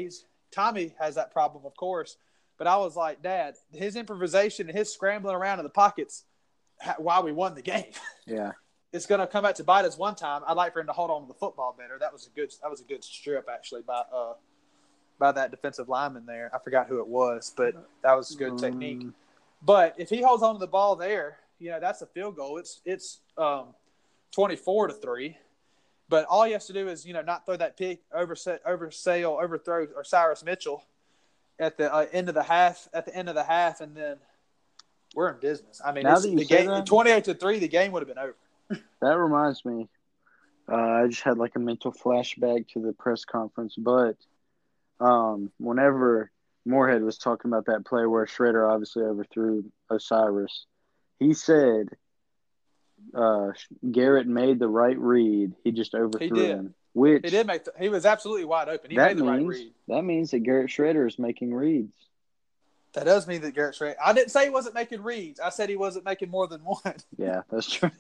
Tommy has that problem, of course. But I was like, Dad, his improvisation and his scrambling around in the pockets, why we won the game. Yeah, it's going to come back to bite us one time. I'd like for him to hold on to the football better. That was a good strip actually by that defensive lineman there. I forgot who it was, but that was a good technique. But if he holds on to the ball there, you know that's a field goal. It's 24-3. But all he has to do is, you know, not throw that pick, overthrow or Cyrus Mitchell at the end of the half. At the end of the half, and then we're in business. I mean, the game 28-3. The game would have been over. That reminds me, I just had like a mental flashback to the press conference. But whenever Moorhead was talking about that play where Schrader obviously overthrew Osiris, he said. Garrett made the right read. He just overthrew him. Which he did make. He was absolutely wide open. He made the right read. That means that Garrett Schrader is making reads. That does mean that Garrett Schrader. I didn't say he wasn't making reads. I said he wasn't making more than one. Yeah, that's true.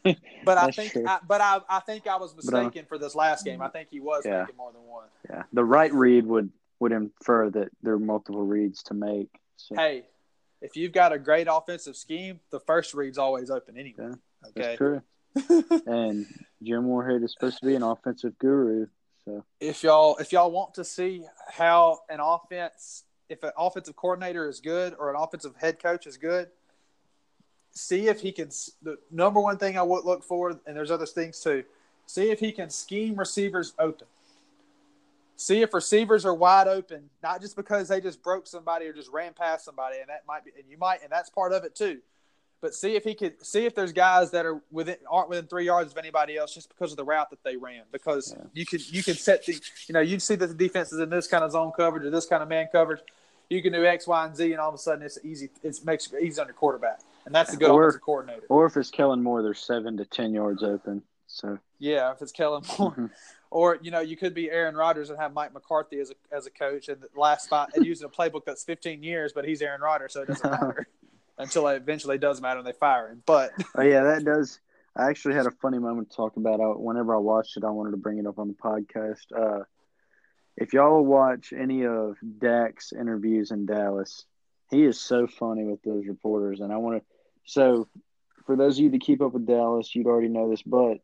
But I think I was mistaken for this last game. I think he was making more than one. Yeah, the right read would infer that there are multiple reads to make. So. Hey, if you've got a great offensive scheme, the first read's always open anyway. Yeah. Okay. That's true. And Joe Moorhead is supposed to be an offensive guru. So if y'all want to see how an offense, if an offensive coordinator is good or an offensive head coach is good, see if he can. The number one thing I would look for, and there's other things too, see if he can scheme receivers open. See if receivers are wide open, not just because they just broke somebody or just ran past somebody, and that's part of it too. But see if there's guys that are aren't within 3 yards of anybody else just because of the route that they ran. Because you can set the you'd see that the defense is in this kind of zone coverage or this kind of man coverage. You can do X, Y, and Z, and all of a sudden it's easy. It makes it easy on your quarterback, and that's a good offensive coordinator. Or if it's Kellen Moore, they're 7 to 10 yards open. So yeah, if it's Kellen Moore, or you could be Aaron Rodgers and have Mike McCarthy as a coach, and the last five and using a playbook that's 15 years, but he's Aaron Rodgers, so it doesn't matter. Until it eventually does matter and they fire him. But that does. I actually had a funny moment to talk about. Whenever I watched it, I wanted to bring it up on the podcast. If y'all watch any of Dak's interviews in Dallas, he is so funny with those reporters. And I want to – so for those of you that keep up with Dallas, you'd already know this, but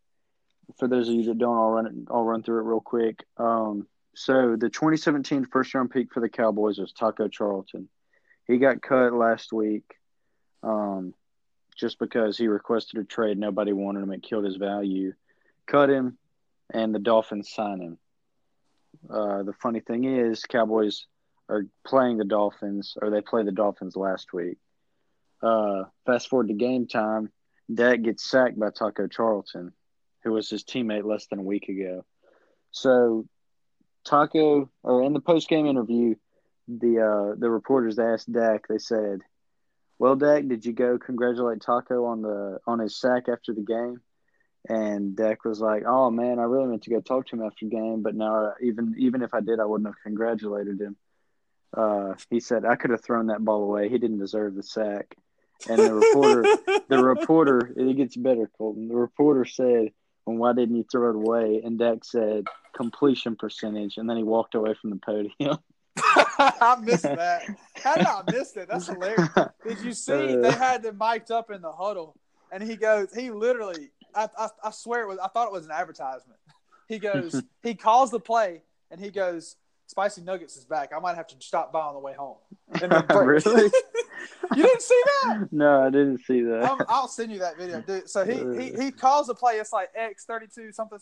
for those of you that don't, I'll run through it real quick. So the 2017 first-round pick for the Cowboys was Taco Charlton. He got cut last week just because he requested a trade. Nobody wanted him. It killed his value. Cut him, and the Dolphins signed him. The funny thing is Cowboys are playing the Dolphins, or they played the Dolphins last week. Fast forward to game time, Dak gets sacked by Taco Charlton, who was his teammate less than a week ago. So Taco, or in the post-game interview, the reporters asked Dak, they said, "Well, Dak, did you go congratulate Taco on his sack after the game?" And Dak was like, "Oh, man, I really meant to go talk to him after the game, but now even if I did, I wouldn't have congratulated him." He said, "I could have thrown that ball away. He didn't deserve the sack." And the reporter, it gets better, Colton. The reporter said, "Well, why didn't you throw it away?" And Dak said, "Completion percentage." And then he walked away from the podium. I missed that. How did I miss it? That's hilarious. Did you see they had them mic'd up in the huddle? And he goes, he literally, I swear it was, I thought it was an advertisement. He goes, he calls the play, and he goes, "Spicy Nuggets is back. I might have to stop by on the way home." And then really? You didn't see that? No, I didn't see that. I'll send you that video, dude. So he calls the play. It's like X32 something.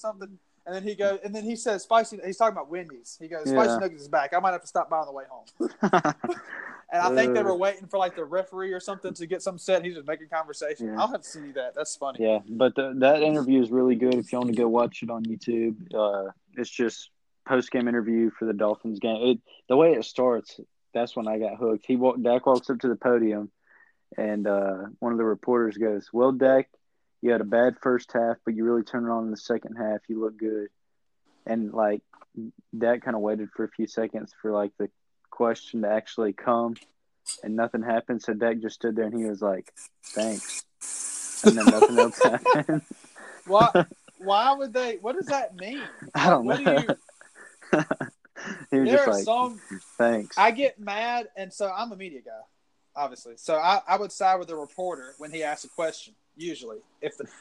And then he goes, and then he says, "Spicy." He's talking about Wendy's. He goes, "Spicy Nuggets is back. I might have to stop by on the way home." And I think they were waiting for like the referee or something to get some set. And he's just making conversation. Yeah. I'll have to see that. That's funny. Yeah, but that interview is really good. If you want to go watch it on YouTube, it's just post-game interview for the Dolphins game. The way it starts, that's when I got hooked. Dak walks up to the podium, and one of the reporters goes, "Well, Dak, you had a bad first half, but you really turned it on in the second half. You look good." And, like, Dak kind of waited for a few seconds for, like, the question to actually come, and nothing happened. So Dak just stood there, and he was like, "Thanks." And then nothing else happened. Why would they – what does that mean? I don't know. There are some thanks. I get mad, and so I'm a media guy, obviously. So I would side with the reporter when he asks a question. Usually,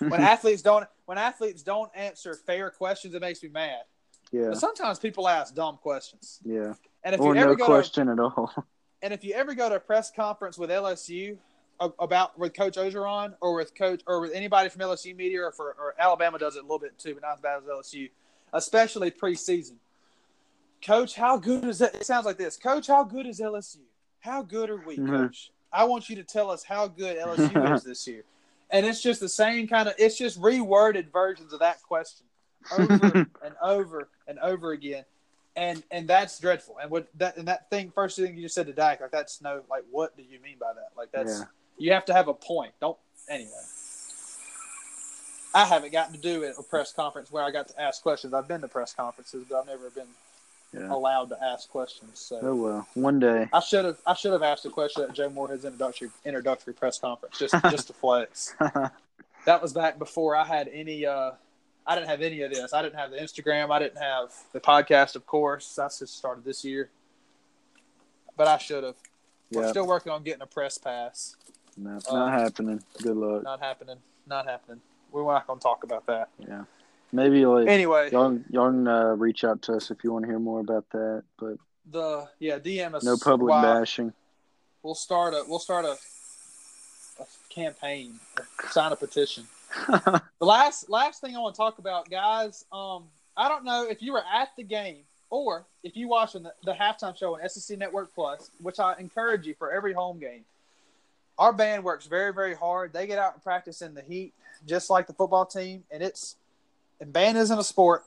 when athletes don't answer fair questions, it makes me mad. Yeah. But sometimes people ask dumb questions. Yeah. And if or you ever no go question to, at all. And if you ever go to a press conference with LSU about with Coach Ogeron or with anybody from LSU media or Alabama does it a little bit too, but not as bad as LSU, especially preseason. "Coach, how good is that?" It sounds like this. "Coach, how good is LSU? How good are we, Coach? I want you to tell us how good LSU is this year." And it's just the same kind of – it's just reworded versions of that question over and over and over again. And that's dreadful. And that thing, first thing you just said to Dak, like that's no – like what do you mean by that? Like that's You have to have a point. Don't – anyway. I haven't gotten to do a press conference where I got to ask questions. I've been to press conferences, but I've never been – allowed to ask questions. So. Oh well, one day I should have asked a question at Joe Moorhead's introductory press conference just to flex. That was back before I had any. I didn't have any of this. I didn't have the Instagram. I didn't have the podcast. Of course, I just started this year. But I should have. We're still working on getting a press pass. No, it's not happening. Good luck. Not happening. We're not going to talk about that. Yeah. Maybe like anyway, y'all can reach out to us if you want to hear more about that. But DM us. No public bashing. We'll start a campaign. Sign a petition. The last thing I want to talk about, guys. I don't know if you were at the game or if you watched the halftime show on SEC Network Plus, which I encourage you for every home game. Our band works very, very hard. They get out and practice in the heat, just like the football team, And band isn't a sport,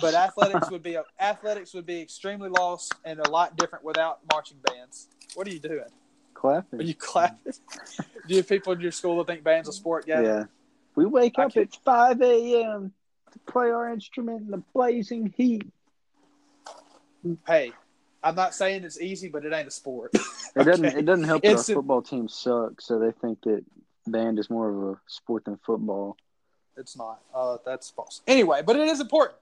but athletics would be extremely lost and a lot different without marching bands. What are you doing? Clapping. Are you clapping? Do you people in your school think band's a sport? Gavin? Yeah. We wake up at 5 a.m. to play our instrument in the blazing heat. Hey, I'm not saying it's easy, but it ain't a sport. It doesn't help that our football team sucks, so they think that band is more of a sport than football. It's not. That's false. Anyway, but it is important.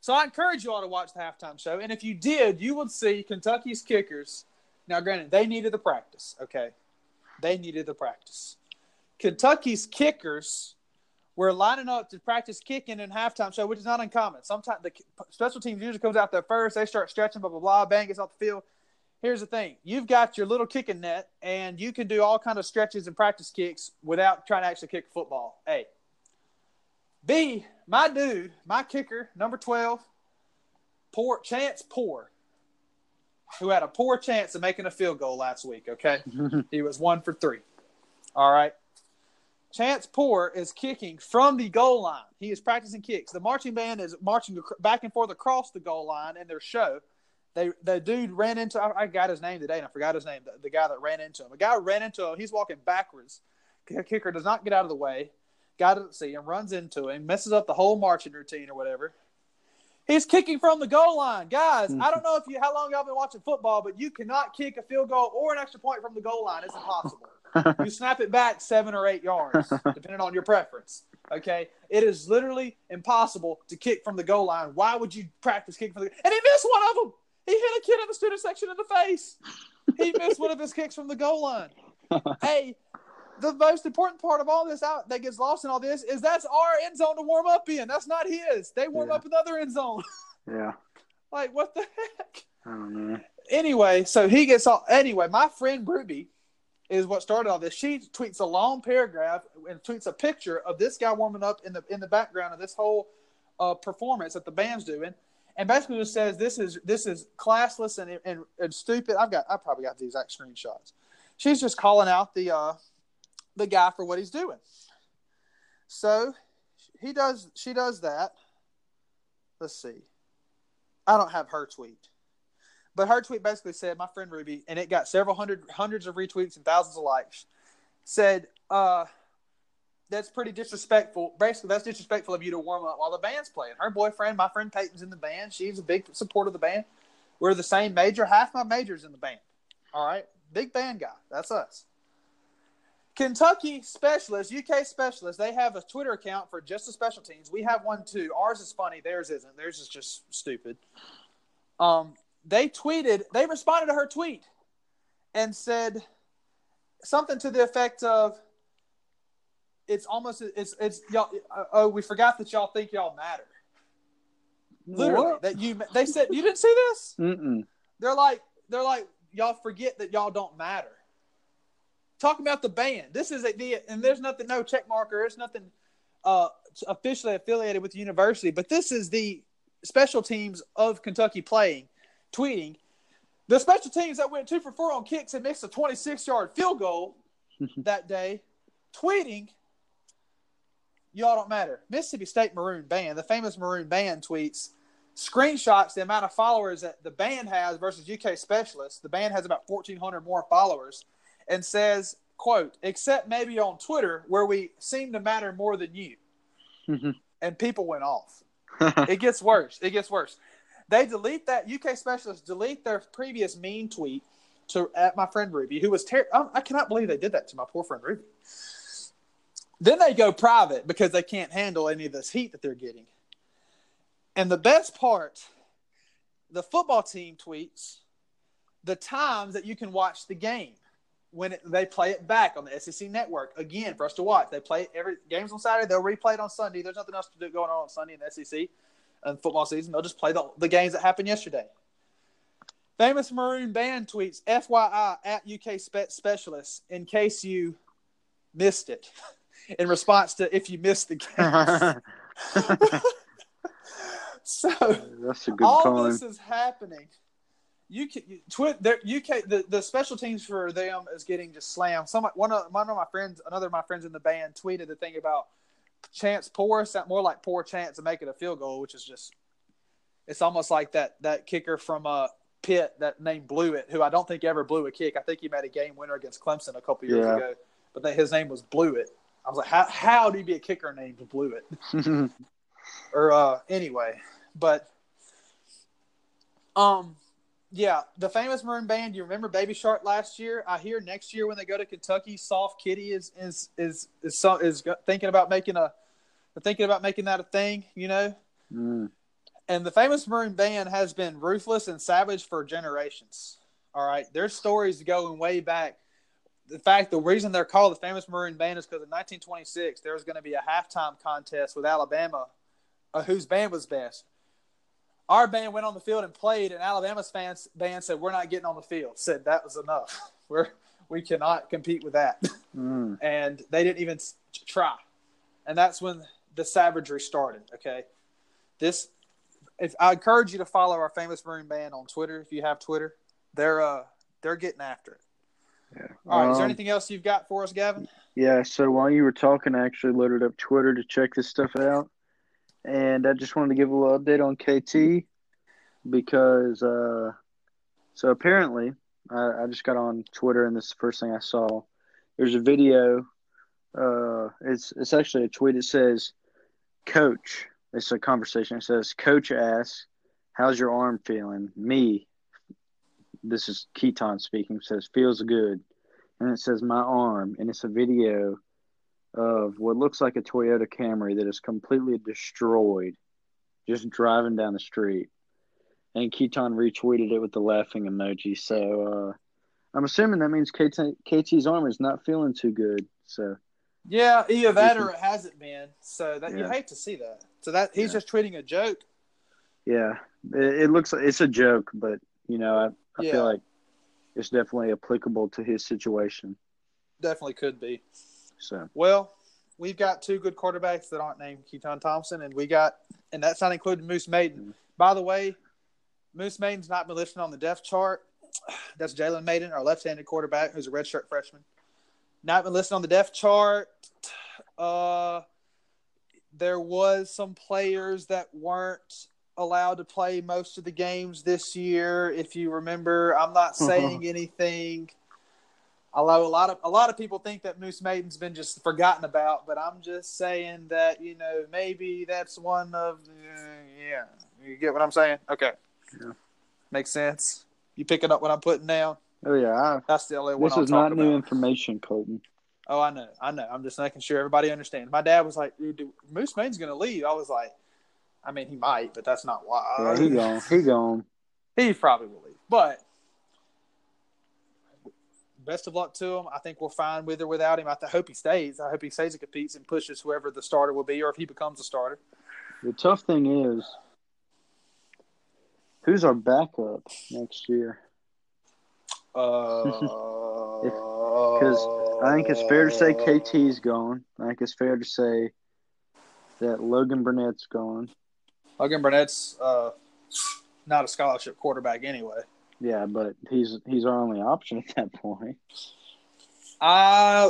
So I encourage you all to watch the halftime show. And if you did, you would see Kentucky's kickers. Now, granted, they needed the practice, okay? They needed the practice. Kentucky's kickers were lining up to practice kicking in halftime show, which is not uncommon. Sometimes the special teams usually comes out there first. They start stretching, blah, blah, blah, bang, gets off the field. Here's the thing. You've got your little kicking net, and you can do all kind of stretches and practice kicks without trying to actually kick football, A. B, my dude, my kicker, number 12, Chance Poor, who had a poor chance of making a field goal last week, okay? He was 1 for 3. All right. Chance Poor is kicking from the goal line. He is practicing kicks. The marching band is marching back and forth across the goal line in their show. The dude ran into – I got his name today, and I forgot his name, the guy that ran into him. A guy ran into him. He's walking backwards. Kicker does not get out of the way. Guy doesn't see him, runs into him, messes up the whole marching routine or whatever. He's kicking from the goal line. Guys, I don't know how long y'all been watching football, but you cannot kick a field goal or an extra point from the goal line. It's impossible. You snap it back 7 or 8 yards, depending on your preference. Okay? It is literally impossible to kick from the goal line. Why would you practice kicking from the goal line? And he missed one of them. He hit a kid in the student section in the face. He missed one of his kicks from the goal line. Hey, the most important part of all this out that gets lost in all this is that's our end zone to warm up in. That's not his. They warm up another end zone. Yeah. Like, what the heck? I don't know. Anyway, so he gets all – anyway, my friend Ruby is what started all this. She tweets a long paragraph and tweets a picture of this guy warming up in the background of this whole performance that the band's doing. And basically just says this is classless and stupid. I probably got these exact screenshots. She's just calling out the guy for what he's doing. So she does that. Let's see. I don't have her tweet. But her tweet basically said, my friend Ruby, and it got several hundreds of retweets and thousands of likes, said, that's pretty disrespectful. Basically, that's disrespectful of you to warm up while the band's playing. Her boyfriend, my friend Peyton's in the band. She's a big supporter of the band. We're the same major. Half my major's in the band. All right? Big band guy. That's us. Kentucky specialists, UK specialists, they have a Twitter account for just the special teams. We have one too. Ours is funny. Theirs isn't. Theirs is just stupid. They responded to her tweet and said something to the effect of, It's y'all. Oh, we forgot that y'all think y'all matter. Literally, what? They said you didn't see this. Mm-mm. They're like y'all forget that y'all don't matter. Talk about the band. This is and there's nothing, no check marker. There's nothing officially affiliated with the university, but this is the special teams of Kentucky playing, tweeting the special teams that went 2 for 4 on kicks and missed a 26-yard field goal that day, tweeting. Y'all don't matter. Mississippi State Maroon Band, the famous Maroon Band tweets, screenshots the amount of followers that the band has versus UK specialists. The band has about 1,400 more followers and says, quote, except maybe on Twitter where we seem to matter more than you. Mm-hmm. And people went off. It gets worse. It gets worse. They delete that. UK specialists delete their previous mean tweet at my friend Ruby, who was I cannot believe they did that to my poor friend Ruby. Then they go private because they can't handle any of this heat that they're getting. And the best part, the football team tweets the times that you can watch the game when they play it back on the SEC network. Again, for us to watch. They play every game's on Saturday. They'll replay it on Sunday. There's nothing else to do going on Sunday in the SEC and football season. They'll just play the games that happened yesterday. Famous Maroon Band tweets, FYI, at UK specialists, in case you missed it. In response to if you missed the game. So that's a good all time. This is happening. The special teams for them is getting just slammed. Another of my friends in the band tweeted the thing about Chance Poor, sound more like poor chance of making a field goal, which is just, it's almost like that kicker from Pitt that named Blewett, who I don't think ever blew a kick. I think he made a game winner against Clemson a couple years ago, but his name was Blewett. I was like, how do you be a kicker named Blewett? Anyway, but Yeah, the Famous Maroon Band. You remember Baby Shark last year? I hear next year when they go to Kentucky, Soft Kitty is thinking about making that a thing. You know. Mm. And the Famous Maroon Band has been ruthless and savage for generations. All right, their stories going way back. In fact, the reason they're called the Famous Maroon Band is because in 1926 there was going to be a halftime contest with Alabama, whose band was best. Our band went on the field and played, and Alabama's band said, "We're not getting on the field." Said that was enough. We cannot compete with that. Mm. And they didn't even try. And that's when the savagery started. Okay, I encourage you to follow our Famous Maroon Band on Twitter if you have Twitter. They're getting after it. Yeah. All right. Is there anything else you've got for us, Gavin? Yeah. So while you were talking, I actually loaded up Twitter to check this stuff out. And I just wanted to give a little update on KT because so apparently I just got on Twitter and this is the first thing I saw. There's a video. It's actually a tweet. It says, "Coach." It's a conversation. It says, "Coach asks, how's your arm feeling? Me." This is Keytaon speaking. It says, "Feels good." And it says, "My arm." And it's a video of what looks like a Toyota Camry that is completely destroyed, just driving down the street. And Keytaon retweeted it with the laughing emoji. So I'm assuming that means KT's arm is not feeling too good. So yeah, either that or it hasn't been. So that you hate to see that. So that he's just tweeting a joke. Yeah, it looks like it's a joke, but you know, I feel like it's definitely applicable to his situation. Definitely could be. So well, we've got two good quarterbacks that aren't named Keaton Thompson, and that's not including Moose Maiden. Mm-hmm. By the way, Moose Maiden's not been listed on the depth chart. That's Jalen Maiden, our left-handed quarterback, who's a redshirt freshman. Not been listed on the depth chart. There was some players that weren't allowed to play most of the games this year. If you remember, I'm not saying anything. Although a lot of people think that Moose Maiden's been just forgotten about, but I'm just saying that, you know, maybe that's one of the You get what I'm saying? Okay. Yeah. Makes sense. You picking up what I'm putting down? Oh yeah. That's the only one I'm talking about. This is not new information, Colton. Oh, I know. I'm just making sure everybody understands. My dad was like, "Dude, Moose Maiden's gonna leave." I was like, "I mean, he might, but that's not why." Yeah, he gone. He probably will leave, but. Best of luck to him. I think we're fine with or without him. I hope he stays. I hope he stays and competes and pushes whoever the starter will be or if he becomes a starter. The tough thing is, who's our backup next year? Because I think it's fair to say KT's gone. I think it's fair to say that Logan Burnett's gone. Logan Burnett's not a scholarship quarterback anyway. Yeah, but he's our only option at that point.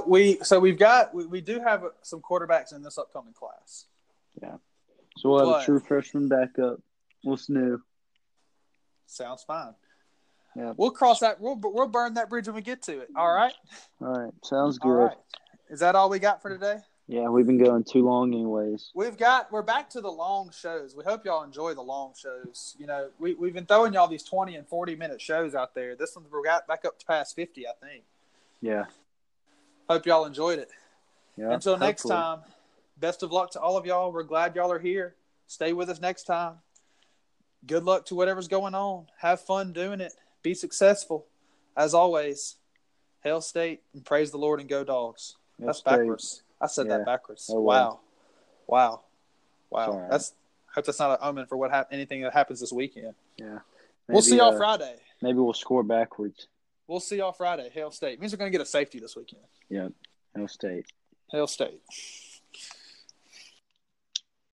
We do have some quarterbacks in this upcoming class. Yeah, so we'll have a true freshman backup. What's new? Sounds fine. Yeah, we'll cross that. We'll burn that bridge when we get to it. All right. All right. Sounds good. All right. Is that all we got for today? Yeah, we've been going too long anyways. We're back to the long shows. We hope y'all enjoy the long shows. You know, we've been throwing y'all these 20 and 40-minute shows out there. This one's we got back up to past 50, I think. Yeah. Hope y'all enjoyed it. Yeah, until next time, best of luck to all of y'all. We're glad y'all are here. Stay with us next time. Good luck to whatever's going on. Have fun doing it. Be successful. As always, Hail State and praise the Lord and go Dogs. That's backwards. I said that backwards. Oh, wow. Sorry. I hope that's not an omen for anything that happens this weekend. Yeah. Maybe, we'll see y'all Friday. Maybe we'll score backwards. We'll see y'all Friday. Hail State. It means we're going to get a safety this weekend. Yeah. Hail State.